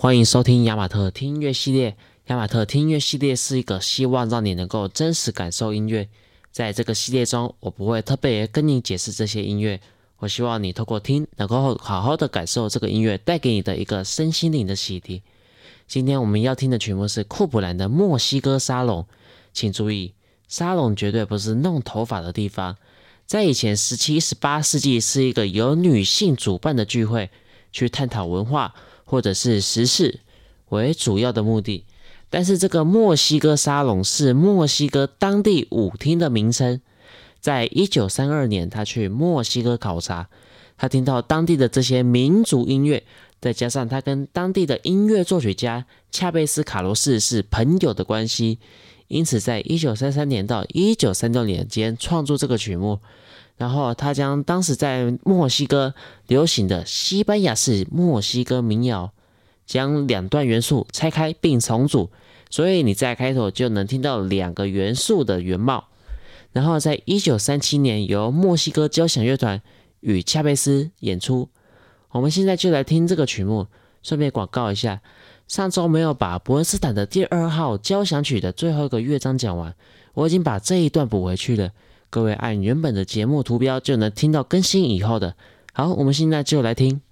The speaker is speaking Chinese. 欢迎收听雅马特听音乐系列。雅马特听音乐系列是一个希望让你能够真实感受音乐。在这个系列中，我不会特别跟你解释这些音乐，我希望你透过听，能够好好的感受这个音乐带给你的一个身心灵的洗涤。今天我们要听的曲目是库普兰的《墨西哥沙龙》。请注意，沙龙绝对不是弄头发的地方。在以前17、18世纪，是一个由女性主办的聚会，去探讨文化或者是时事为主要的目的。但是这个墨西哥沙龙是墨西哥当地舞厅的名称。在1932年，他去墨西哥考察，他听到当地的这些民族音乐，再加上他跟当地的音乐作曲家恰贝斯卡罗士是朋友的关系，因此在1933年到1936年间创作这个曲目。然后他将当时在墨西哥流行的西班牙式墨西哥民谣，将两段元素拆开并重组，所以你在开头就能听到两个元素的原貌。然后在1937年，由墨西哥交响乐团与恰贝斯演出。我们现在就来听这个曲目，顺便广告一下，上周没有把伯恩斯坦的第2号交响曲的最后一个乐章讲完，我已经把这一段补回去了。各位按原本的节目图标就能听到更新以后的。好，我们现在就来听。